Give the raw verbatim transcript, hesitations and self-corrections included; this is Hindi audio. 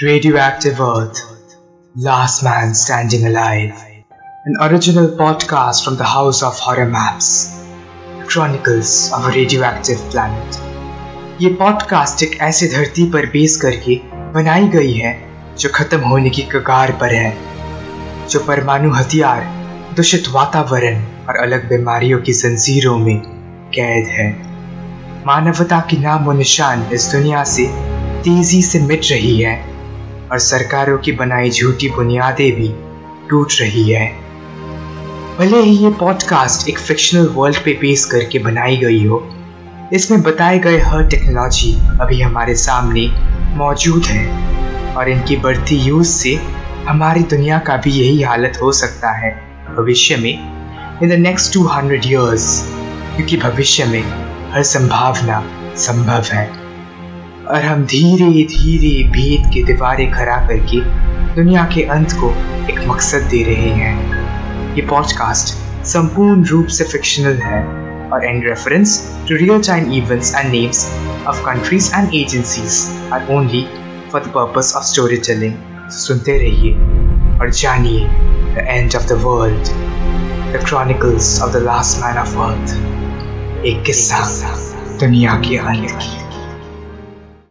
Radioactive Earth, Last Man Standing Alive, an original podcast from the House of Horror Maps, Chronicles of a Radioactive Planet. ये पॉडकास्ट एक ऐसी धरती पर बेस करके बनाई गई है जो खत्म होने की कगार पर है, जो परमाणु हथियार, दूषित वातावरण और अलग बीमारियों की जंजीरों में कैद है। मानवता की नामो निशान इस दुनिया से तेजी से मिट रही है और सरकारों की बनाई झूठी बुनियादें भी टूट रही है। भले ही ये पॉडकास्ट एक फिक्शनल वर्ल्ड पे बेस करके बनाई गई हो, इसमें बताए गए हर टेक्नोलॉजी अभी हमारे सामने मौजूद है और इनकी बढ़ती यूज से हमारी दुनिया का भी यही हालत हो सकता है भविष्य में, in the next two hundred years, क्योंकि भविष्य में हर संभावना संभव है और हम धीरे धीरे भेद के दीवारें खड़ा करके दुनिया के अंत को एक मकसद दे रहे हैं। ये पॉडकास्ट संपूर्ण रूप से फिक्शनल है or in reference to real-time events and names of countries and agencies are only for the purpose of storytelling. So सुनते रहिए और जानिए the end of the world, the chronicles of the last man of earth, एक किस्सा दुनिया के अंत की।